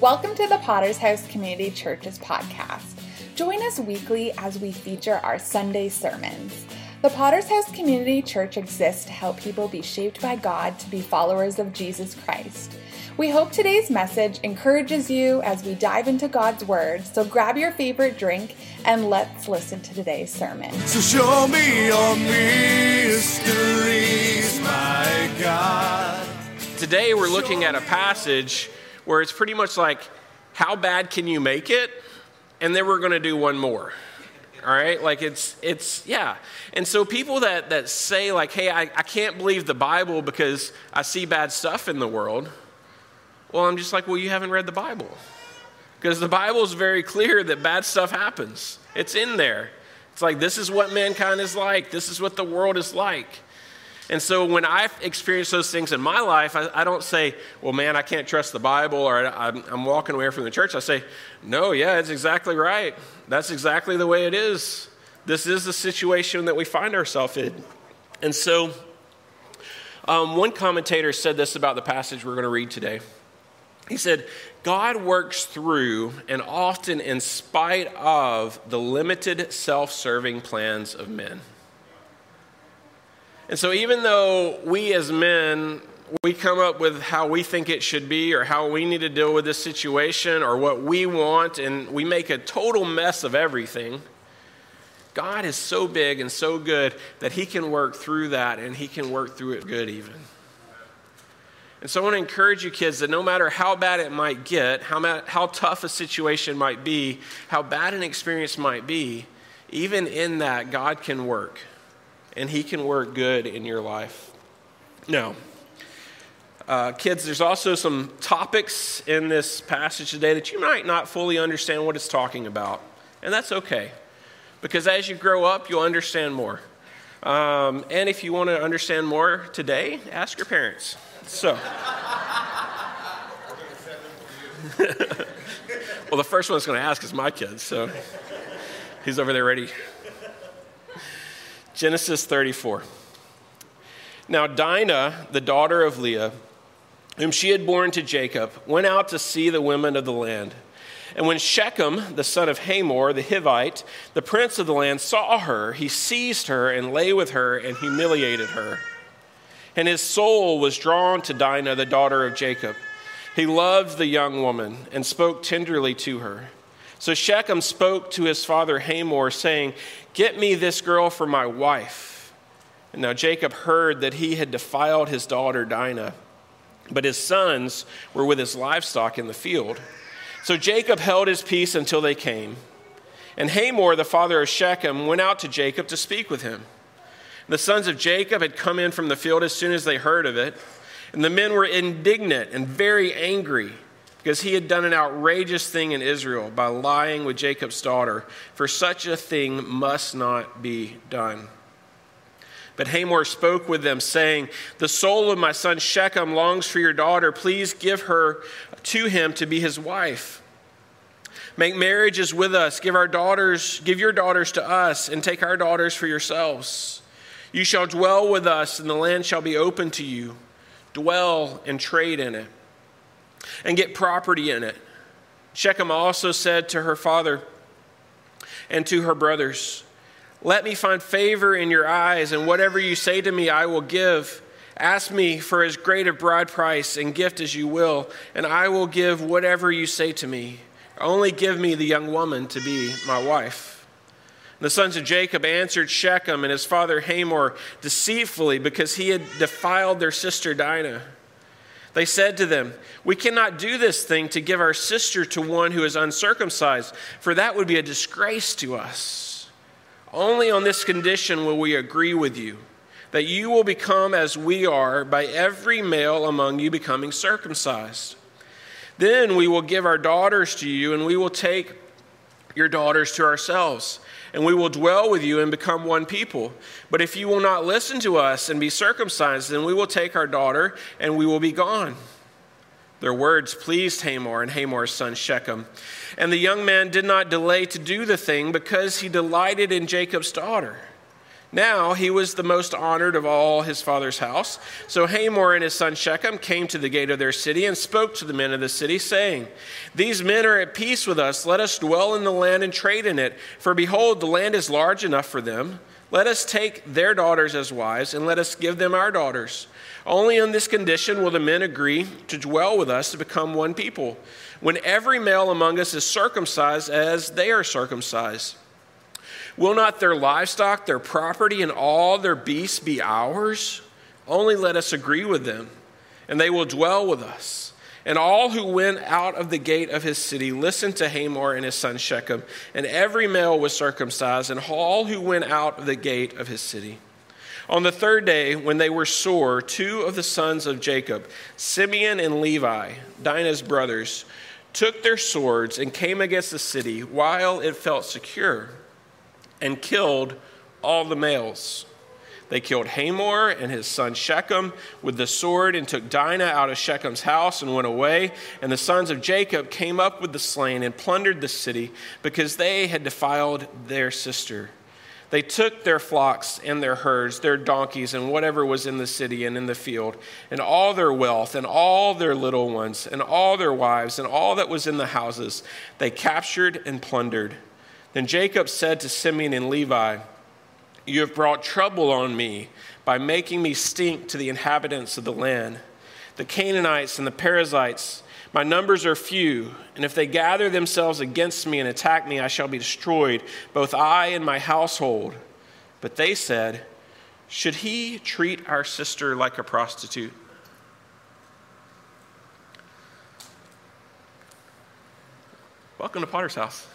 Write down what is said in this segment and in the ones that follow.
Welcome to the Potter's House Community Church's podcast. Join us weekly as we feature our Sunday sermons. The Potter's House Community Church exists to help people be shaped by God to be followers of Jesus Christ. We hope today's message encourages you as we dive into God's Word, so grab your favorite drink and let's listen to today's sermon. So show me your mysteries, my God. Today we're looking at a passage where it's pretty much like, how bad can you make it? And then we're going to do one more. All right, like it's yeah. And so people that say like, hey, I can't believe the Bible because I see bad stuff in the world. Well, I'm just like, well, you haven't read the Bible. Because the Bible is very clear that bad stuff happens. It's in there. It's like, this is what mankind is like. This is what the world is like. And so when I've experienced those things in my life, I don't say, well, man, I can't trust the Bible, or I'm walking away from the church. I say, no, yeah, it's exactly right. That's exactly the way it is. This is the situation that we find ourselves in. And so one commentator said this about the passage we're going to read today. He said, God works through and often in spite of the limited self-serving plans of men. And so even though we as men, we come up with how we think it should be or how we need to deal with this situation or what we want, and we make a total mess of everything, God is so big and so good that he can work through that, and he can work through it good even. And so I want to encourage you kids that no matter how bad it might get, how tough a situation might be, how bad an experience might be, even in that, God can work. And he can work good in your life. Now, kids, there's also some topics in this passage today that you might not fully understand what it's talking about. And that's okay. Because as you grow up, you'll understand more. And if you want to understand more today, ask your parents. So, well, the first one that's going to ask is my kid. So he's over there ready. Genesis 34. Now Dinah, the daughter of Leah, whom she had borne to Jacob, went out to see the women of the land. And when Shechem, the son of Hamor, the Hivite, the prince of the land, saw her, he seized her and lay with her and humiliated her. And his soul was drawn to Dinah, the daughter of Jacob. He loved the young woman and spoke tenderly to her. So Shechem spoke to his father Hamor, saying, "Get me this girl for my wife." And now Jacob heard that he had defiled his daughter Dinah, but his sons were with his livestock in the field. So Jacob held his peace until they came. And Hamor, the father of Shechem, went out to Jacob to speak with him. The sons of Jacob had come in from the field as soon as they heard of it, and the men were indignant and very angry, because he had done an outrageous thing in Israel by lying with Jacob's daughter, for such a thing must not be done. But Hamor spoke with them, saying, "The soul of my son Shechem longs for your daughter. Please give her to him to be his wife. Make marriages with us. Give your daughters to us, and take our daughters for yourselves. You shall dwell with us, and the land shall be open to you. Dwell and trade in it, and get property in it." Shechem also said to her father and to her brothers, "Let me find favor in your eyes, and whatever you say to me, I will give. Ask me for as great a bride price and gift as you will, and I will give whatever you say to me. Only give me the young woman to be my wife." And the sons of Jacob answered Shechem and his father Hamor deceitfully, because he had defiled their sister Dinah. They said to them, "We cannot do this thing to give our sister to one who is uncircumcised, for that would be a disgrace to us. Only on this condition will we agree with you, that you will become as we are, by every male among you becoming circumcised. Then we will give our daughters to you, and we will take your daughters to ourselves, and we will dwell with you and become one people. But if you will not listen to us and be circumcised, then we will take our daughter and we will be gone." Their words pleased Hamor and Hamor's son Shechem. And the young man did not delay to do the thing, because he delighted in Jacob's daughter. Now he was the most honored of all his father's house. So Hamor and his son Shechem came to the gate of their city and spoke to the men of the city, saying, "These men are at peace with us. Let us dwell in the land and trade in it. For behold, the land is large enough for them. Let us take their daughters as wives, and let us give them our daughters. Only on this condition will the men agree to dwell with us to become one people, when every male among us is circumcised as they are circumcised. Will not their livestock, their property, and all their beasts be ours? Only let us agree with them, and they will dwell with us." And all who went out of the gate of his city listened to Hamor and his son Shechem, and every male was circumcised, and all who went out of the gate of his city. On the third day, when they were sore, two of the sons of Jacob, Simeon and Levi, Dinah's brothers, took their swords and came against the city while it felt secure, and killed all the males. They killed Hamor and his son Shechem with the sword, and took Dinah out of Shechem's house and went away. And the sons of Jacob came up with the slain and plundered the city, because they had defiled their sister. They took their flocks and their herds, their donkeys, and whatever was in the city and in the field, and all their wealth, and all their little ones, and all their wives, and all that was in the houses. They captured and plundered. Then Jacob said to Simeon and Levi, "You have brought trouble on me by making me stink to the inhabitants of the land, the Canaanites and the Perizzites. My numbers are few, and if they gather themselves against me and attack me, I shall be destroyed, both I and my household." But they said, "Should he treat our sister like a prostitute?" Welcome to Potter's House.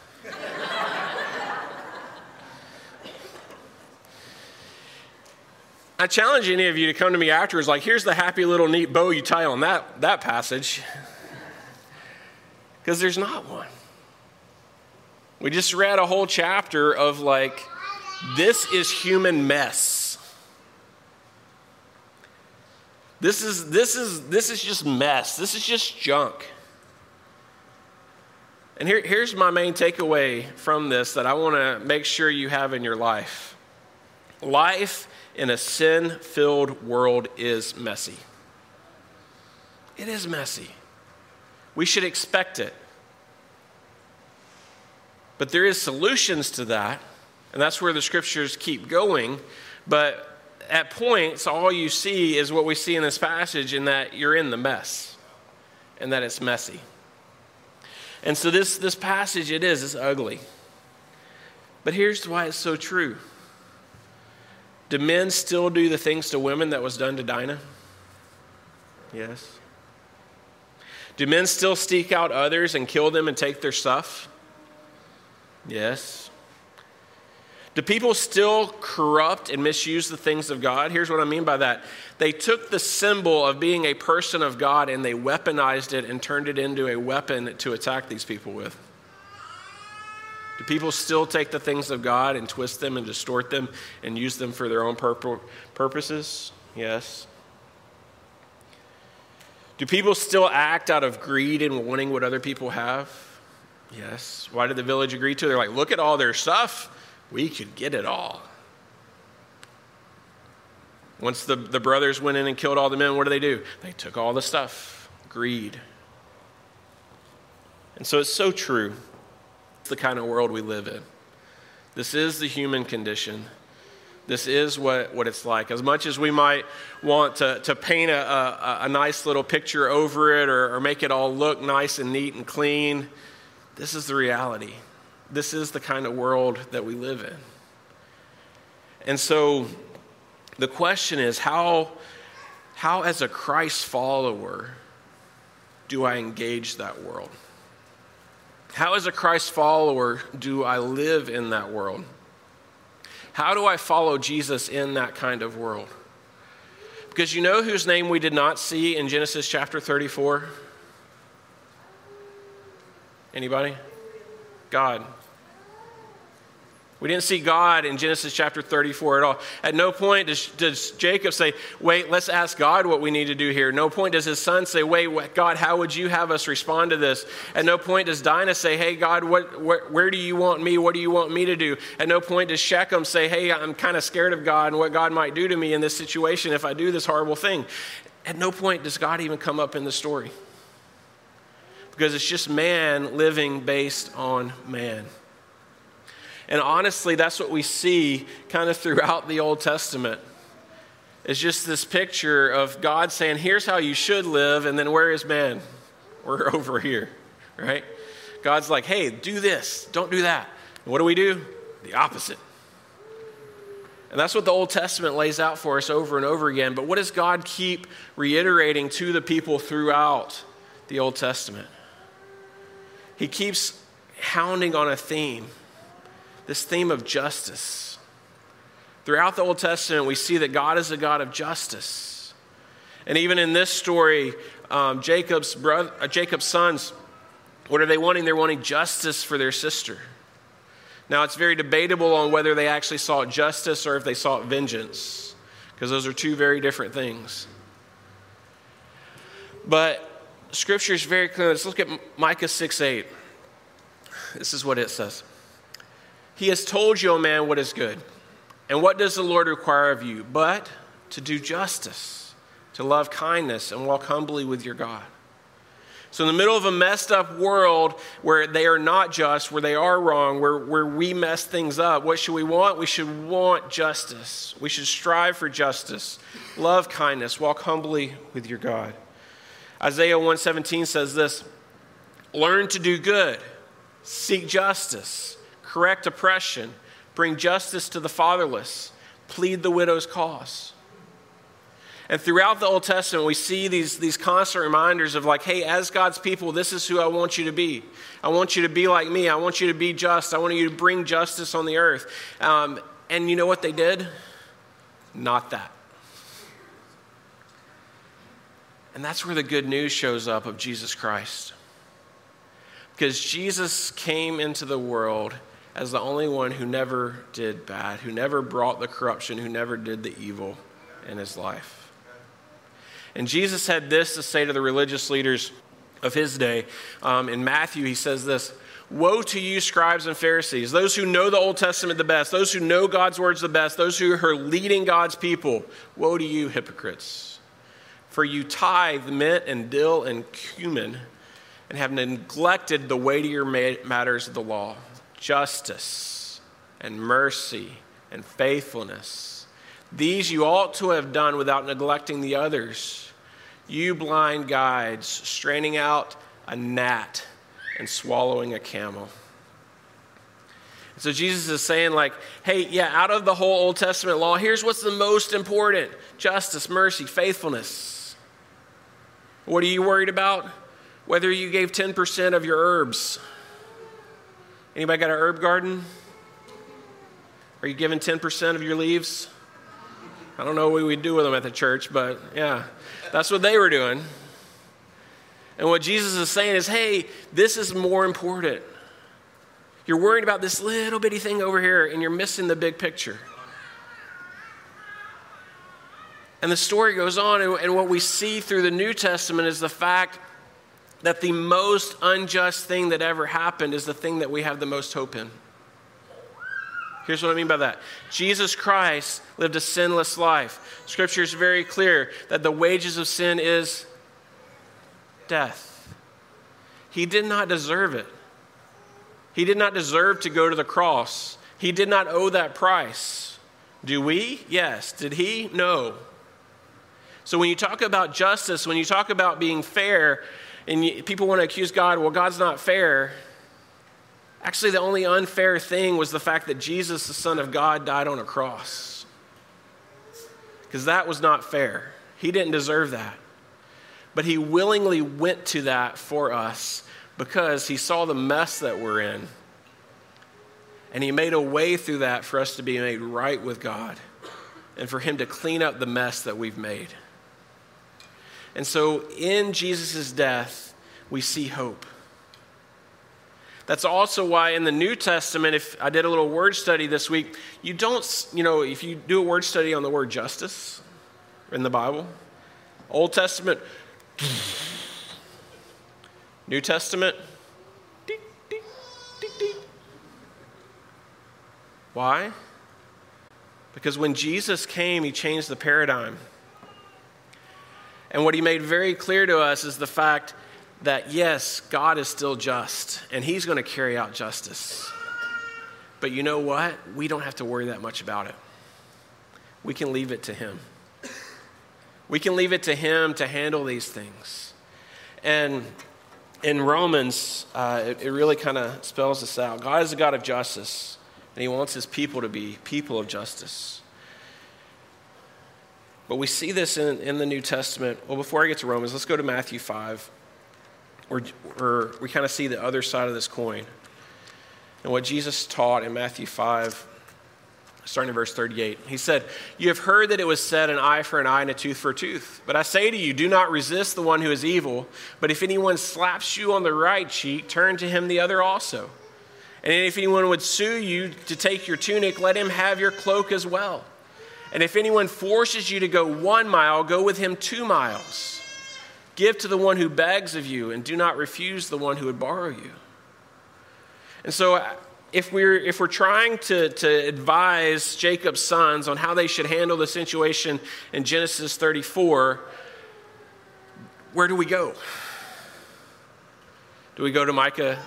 I challenge any of you to come to me afterwards, like, here's the happy little neat bow you tie on that passage. Because there's not one. We just read a whole chapter of, like, this is human mess. This is just mess. This is just junk. And here's my main takeaway from this that I want to make sure you have in your life. Life in a sin-filled world is messy. It is messy. We should expect it. But there is solutions to that, and that's where the scriptures keep going. But at points, all you see is what we see in this passage, in that you're in the mess, and that it's messy. And so this passage, it's ugly. But here's why it's so true. Do men still do the things to women that was done to Dinah? Yes. Do men still seek out others and kill them and take their stuff? Yes. Do people still corrupt and misuse the things of God? Here's what I mean by that. They took the symbol of being a person of God and they weaponized it and turned it into a weapon to attack these people with. Do people still take the things of God and twist them and distort them and use them for their own purposes? Yes. Do people still act out of greed and wanting what other people have? Yes. Why did the village agree to it? They're like, look at all their stuff. We could get it all. Once the brothers went in and killed all the men, what do? They took all the stuff. Greed. And so it's so true. The kind of world we live in. This is the human condition. This is what it's like. As much as we might want to paint a nice little picture over it or make it all look nice and neat and clean, this is the reality. This is the kind of world that we live in. And so the question is, how as a Christ follower do I engage that world? How, as a Christ follower, do I live in that world? How do I follow Jesus in that kind of world? Because you know whose name we did not see in Genesis chapter 34? Anybody? God. We didn't see God in Genesis chapter 34 at all. At no point does Jacob say, wait, let's ask God what we need to do here. No point does his son say, wait, God, how would you have us respond to this? At no point does Dinah say, hey, God, where do you want me? What do you want me to do? At no point does Shechem say, hey, I'm kind of scared of God and what God might do to me in this situation if I do this horrible thing. At no point does God even come up in the story. Because it's just man living based on man. And honestly, that's what we see kind of throughout the Old Testament. It's just this picture of God saying, here's how you should live, and then where is man? We're over here, right? God's like, hey, do this, don't do that. And what do we do? The opposite. And that's what the Old Testament lays out for us over and over again. But what does God keep reiterating to the people throughout the Old Testament? He keeps hounding on a theme. This theme of justice. Throughout the Old Testament, we see that God is a God of justice. And even in this story, Jacob's sons, what are they wanting? They're wanting justice for their sister. Now, it's very debatable on whether they actually sought justice or if they sought vengeance, because those are two very different things. But Scripture is very clear. Let's look at Micah 6:8. This is what it says. He has told you, O man, what is good. And what does the Lord require of you? But to do justice, to love kindness, and walk humbly with your God. So in the middle of a messed up world where they are not just, where they are wrong, where we mess things up, what should we want? We should want justice. We should strive for justice. Love kindness. Walk humbly with your God. Isaiah 1:17 says this, learn to do good. Seek justice. Correct oppression, bring justice to the fatherless, plead the widow's cause. And throughout the Old Testament, we see these constant reminders of like, hey, as God's people, this is who I want you to be. I want you to be like me. I want you to be just. I want you to bring justice on the earth. And you know what they did? Not that. And that's where the good news shows up of Jesus Christ. Because Jesus came into the world as the only one who never did bad, who never brought the corruption, who never did the evil in his life. And Jesus had this to say to the religious leaders of his day. In Matthew, he says this, woe to you, scribes and Pharisees, those who know the Old Testament the best, those who know God's words the best, those who are leading God's people. Woe to you, hypocrites, for you tithe mint and dill and cumin and have neglected the weightier matters of the law. Justice and mercy and faithfulness. These you ought to have done without neglecting the others. You blind guides, straining out a gnat and swallowing a camel. So Jesus is saying like, hey, yeah, out of the whole Old Testament law, here's what's the most important. Justice, mercy, faithfulness. What are you worried about? Whether you gave 10% of your herbs. Anybody got an herb garden? Are you giving 10% of your leaves? I don't know what we'd do with them at the church, but yeah, that's what they were doing. And what Jesus is saying is, hey, this is more important. You're worried about this little bitty thing over here, and you're missing the big picture. And the story goes on, and what we see through the New Testament is the fact that the most unjust thing that ever happened is the thing that we have the most hope in. Here's what I mean by that. Jesus Christ lived a sinless life. Scripture is very clear that the wages of sin is death. He did not deserve it. He did not deserve to go to the cross. He did not owe that price. Do we? Yes. Did he? No. So when you talk about justice, when you talk about being fair, and people want to accuse God, well, God's not fair. Actually, the only unfair thing was the fact that Jesus, the Son of God, died on a cross. Because that was not fair. He didn't deserve that. But he willingly went to that for us because he saw the mess that we're in. And he made a way through that for us to be made right with God and for him to clean up the mess that we've made. And so in Jesus' death, we see hope. That's also why in the New Testament, if I did a little word study this week, you don't, if you do a word study on the word justice in the Bible, Old Testament, New Testament, ding, ding, ding, ding. Why? Because when Jesus came, he changed the paradigm. And what he made very clear to us is the fact that, yes, God is still just, and he's going to carry out justice. But you know what? We don't have to worry that much about it. We can leave it to him. We can leave it to him to handle these things. And in Romans, it really kind of spells this out. God is a God of justice, and he wants his people to be people of justice. But we see this in the New Testament. Well, before I get to Romans, let's go to Matthew 5, where we kind of see the other side of this coin. And what Jesus taught in Matthew 5, starting in verse 38, he said, "You have heard that it was said, an eye for an eye and a tooth for a tooth. But I say to you, do not resist the one who is evil. But if anyone slaps you on the right cheek, turn to him the other also. And if anyone would sue you to take your tunic, let him have your cloak as well. And if anyone forces you to go 1 mile, go with him 2 miles. Give to the one who begs of you, and do not refuse the one who would borrow you." And so if we're trying to advise Jacob's sons on how they should handle the situation in Genesis 34, where do we go? Do we go to Micah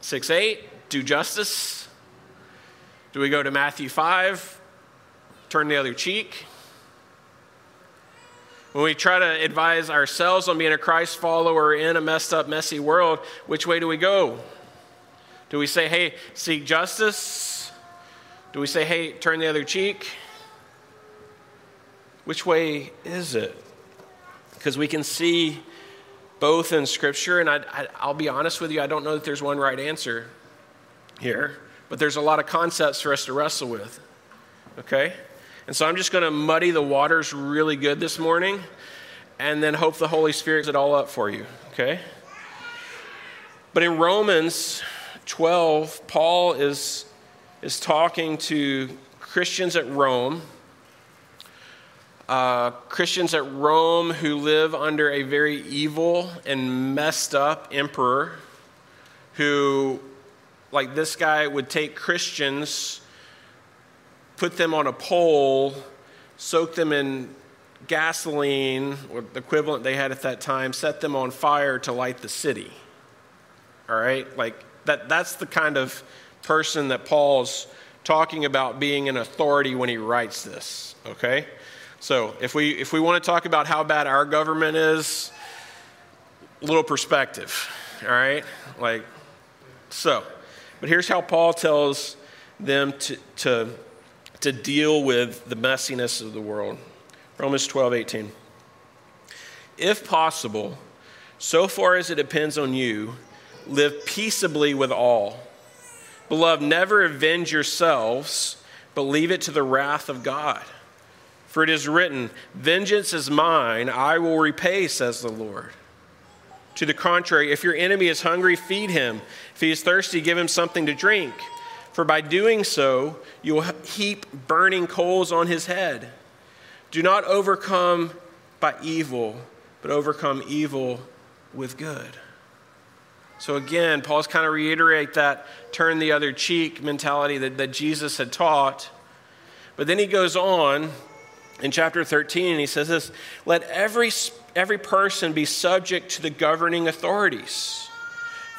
6:8, do justice? Do we go to Matthew 5? Turn the other cheek? When we try to advise ourselves on being a Christ follower in a messed up, messy world, which way do we go? Do we say, hey, seek justice? Do we say, hey, turn the other cheek? Which way is it? Because we can see both in Scripture, and I'll be honest with you, I don't know that there's one right answer here, but there's a lot of concepts for us to wrestle with, okay? And so I'm just going to muddy the waters really good this morning and then hope the Holy Spirit gets it all up for you, okay? But in Romans 12, Paul is talking to Christians at Rome, who live under a very evil and messed up emperor who, like this guy, would take Christians, put them on a pole, soak them in gasoline, or the equivalent they had at that time, set them on fire to light the city. All right? Like, that's the kind of person that Paul's talking about being an authority when he writes this, okay? So if we want to talk about how bad our government is, a little perspective, all right? Like, so. But here's how Paul tells them to deal with the messiness of the world. Romans 12:18. "If possible, so far as it depends on you, live peaceably with all. Beloved, never avenge yourselves, but leave it to the wrath of God. For it is written, 'Vengeance is mine, I will repay,' says the Lord. To the contrary, if your enemy is hungry, feed him. If he is thirsty, give him something to drink. For by doing so, you will heap burning coals on his head. Do not overcome by evil, but overcome evil with good." So again, Paul's kind of reiterate that turn the other cheek mentality that Jesus had taught. But then he goes on in chapter 13, and he says this, "Let every person be subject to the governing authorities.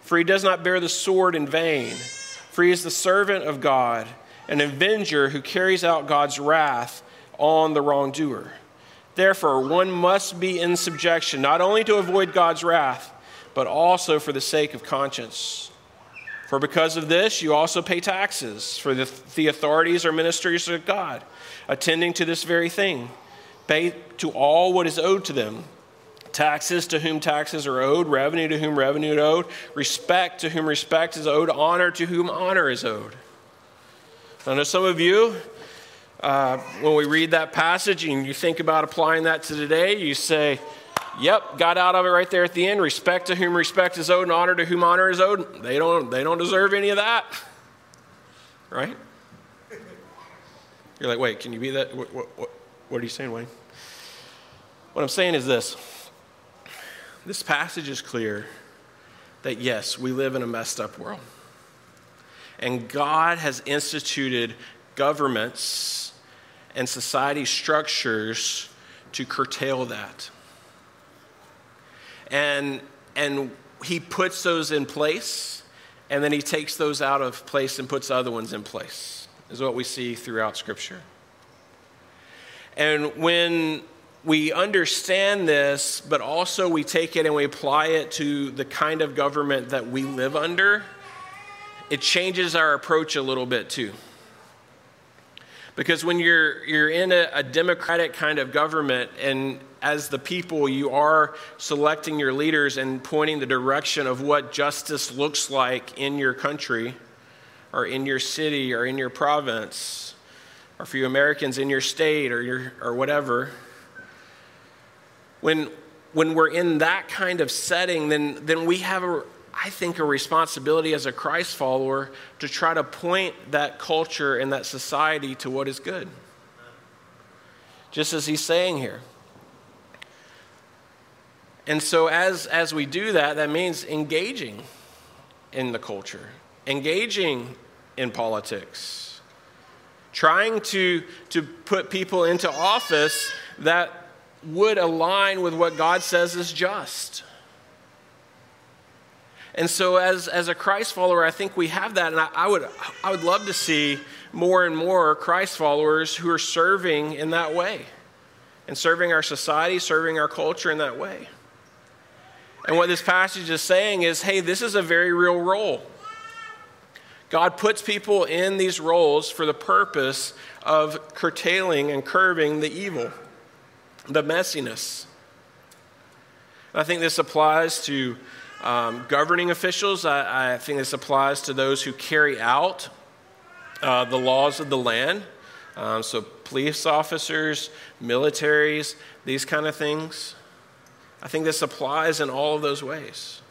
For he does not bear the sword in vain. For he is the servant of God, an avenger who carries out God's wrath on the wrongdoer. Therefore, one must be in subjection, not only to avoid God's wrath, but also for the sake of conscience. For because of this, you also pay taxes, for the authorities are ministers of God, attending to this very thing. Pay to all what is owed to them. Taxes to whom taxes are owed, revenue to whom revenue is owed, respect to whom respect is owed, honor to whom honor is owed. I know some of you, when we read that passage and you think about applying that to today, you say, yep, got out of it right there at the end. Respect to whom respect is owed and honor to whom honor is owed. They don't deserve any of that, right? You're like, wait, can you be that? What are you saying, Wayne? What I'm saying is this. This passage is clear that, yes, we live in a messed up world. And God has instituted governments and society structures to curtail that. And he puts those in place, and then he takes those out of place and puts other ones in place, is what we see throughout Scripture. And when we understand this, but also we take it and we apply it to the kind of government that we live under, it changes our approach a little bit too. Because when you're in a democratic kind of government, and as the people, you are selecting your leaders and pointing the direction of what justice looks like in your country or in your city or in your province, or for you Americans in your state or whatever. When we're in that kind of setting, then we have, I think, a responsibility as a Christ follower to try to point that culture and that society to what is good. Just as he's saying here. And so as we do that, that means engaging in the culture, engaging in politics, trying to put people into office that would align with what God says is just. And so as a Christ follower, I think we have that. And I would love to see more and more Christ followers who are serving in that way and serving our society, serving our culture in that way. And what this passage is saying is, hey, this is a very real role. God puts people in these roles for the purpose of curtailing and curbing the evil, the messiness. I think this applies to governing officials. I think this applies to those who carry out the laws of the land. So police officers, militaries, these kind of things. I think this applies in all of those ways.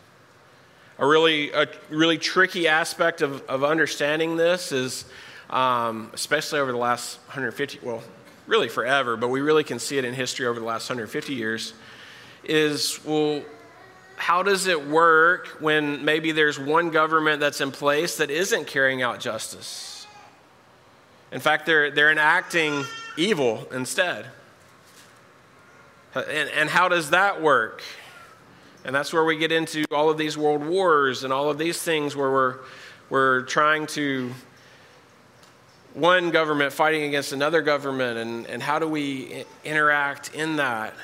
A really tricky aspect of understanding this is, especially over the last 150, well, really forever, but we really can see it in history over the last 150 years, is, well, how does it work when maybe there's one government that's in place that isn't carrying out justice? In fact, they're enacting evil instead. And how does that work? And that's where we get into all of these world wars and all of these things where we're trying to one government fighting against another government, and how do we interact in that?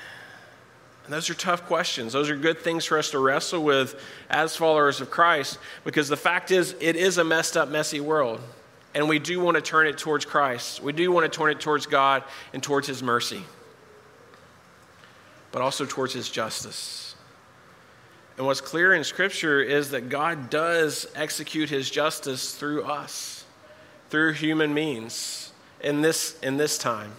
And those are tough questions. Those are good things for us to wrestle with as followers of Christ, because the fact is, it is a messed up, messy world, and we do want to turn it towards Christ. We do want to turn it towards God and towards his mercy, but also towards his justice. And what's clear in Scripture is that God does execute his justice through us, through human means in this time.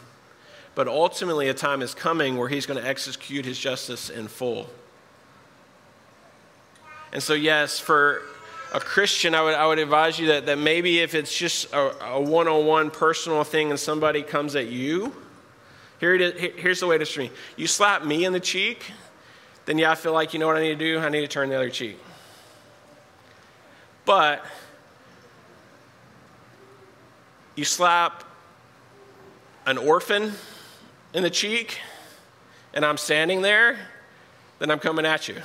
But ultimately, a time is coming where he's going to execute his justice in full. And so, yes, for a Christian, I would advise you that maybe if it's just a one-on-one personal thing and somebody comes at you, here it is, here's the way it is for me. You slap me in the cheek, then yeah, I feel like, you know what I need to do? I need to turn the other cheek. But you slap an orphan in the cheek, and I'm standing there, then I'm coming at you.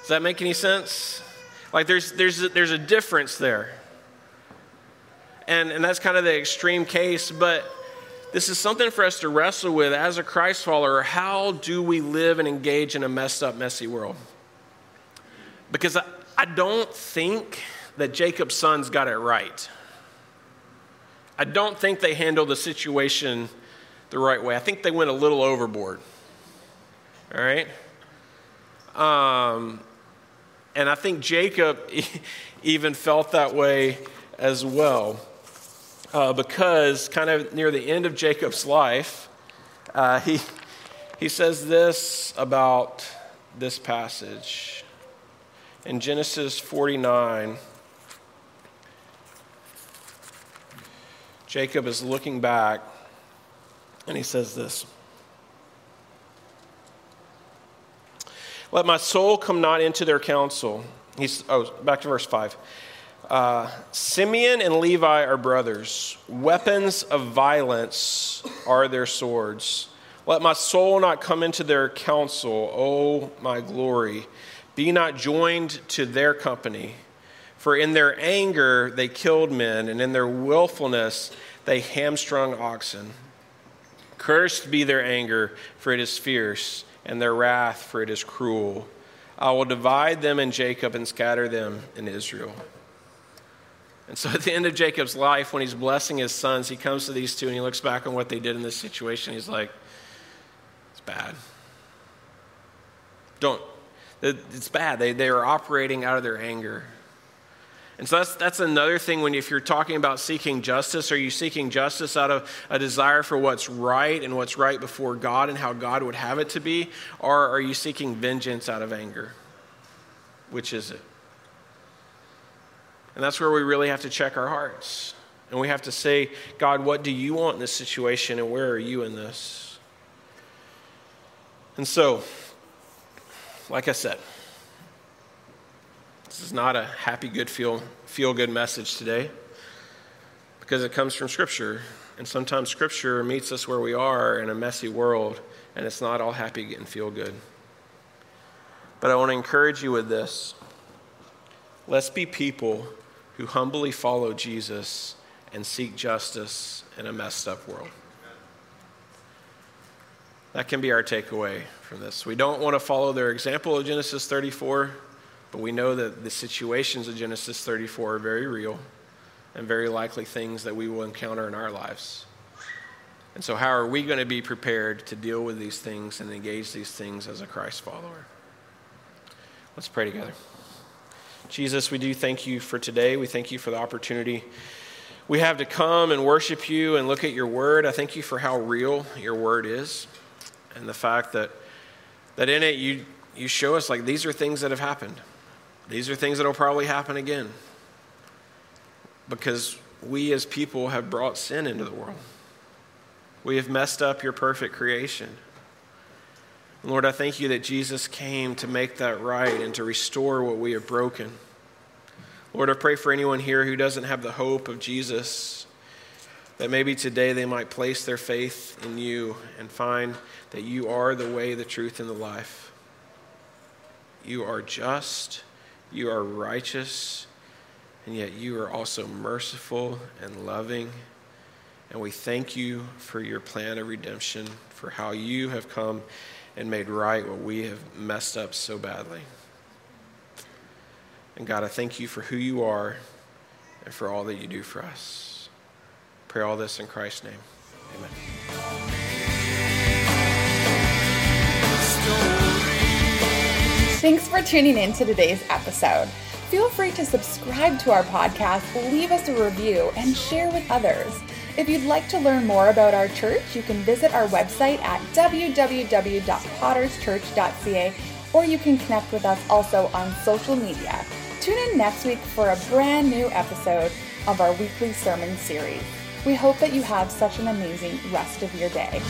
Does that make any sense? Like there's a difference there. And that's kind of the extreme case, but this is something for us to wrestle with as a Christ follower. How do we live and engage in a messed up, messy world? Because I I don't think that Jacob's sons got it right. I don't think they handled the situation the right way. I think they went a little overboard. All right? And I think Jacob even felt that way as well, because kind of near the end of Jacob's life, he says this about this passage. In Genesis 49, Jacob is looking back, and he says this. Let my soul come not into their counsel. Back to verse 5. Simeon and Levi are brothers. Weapons of violence are their swords. Let my soul not come into their counsel, O my glory. Be not joined to their company. For in their anger they killed men, and in their willfulness they hamstrung oxen. Cursed be their anger, for it is fierce, and their wrath, for it is cruel. I will divide them in Jacob and scatter them in Israel. And so at the end of Jacob's life, when he's blessing his sons, he comes to these two and he looks back on what they did in this situation. He's like, it's bad. It's bad. They are operating out of their anger. And so that's another thing when if you're talking about seeking justice, are you seeking justice out of a desire for what's right and what's right before God and how God would have it to be? Or are you seeking vengeance out of anger? Which is it? And that's where we really have to check our hearts. And we have to say, God, what do you want in this situation and where are you in this? And so, like I said, this is not a happy, good, feel-good message today because it comes from Scripture. And sometimes Scripture meets us where we are in a messy world, and it's not all happy and feel-good. But I want to encourage you with this. Let's be people who humbly follow Jesus and seek justice in a messed-up world. That can be our takeaway from this. We don't want to follow their example of Genesis 34, but we know that the situations of Genesis 34 are very real and very likely things that we will encounter in our lives. And so how are we going to be prepared to deal with these things and engage these things as a Christ follower? Let's pray together. Jesus, we do thank you for today. We thank you for the opportunity we have to come and worship you and look at your word. I thank you for how real your word is and the fact that in it you show us like these are things that have happened. These are things that will probably happen again because we as people have brought sin into the world. We have messed up your perfect creation. Lord, I thank you that Jesus came to make that right and to restore what we have broken. Lord, I pray for anyone here who doesn't have the hope of Jesus, that maybe today they might place their faith in you and find that you are the way, the truth, and the life. You are just, you are righteous, and yet you are also merciful and loving. And we thank you for your plan of redemption, for how you have come and made right what we have messed up so badly. And God, I thank you for who you are and for all that you do for us. Pray all this in Christ's name. Amen. Thanks for tuning in to today's episode. Feel free to subscribe to our podcast, leave us a review, and share with others. If you'd like to learn more about our church, you can visit our website at www.potterschurch.ca, or you can connect with us also on social media. Tune in next week for a brand new episode of our weekly sermon series. We hope that you have such an amazing rest of your day.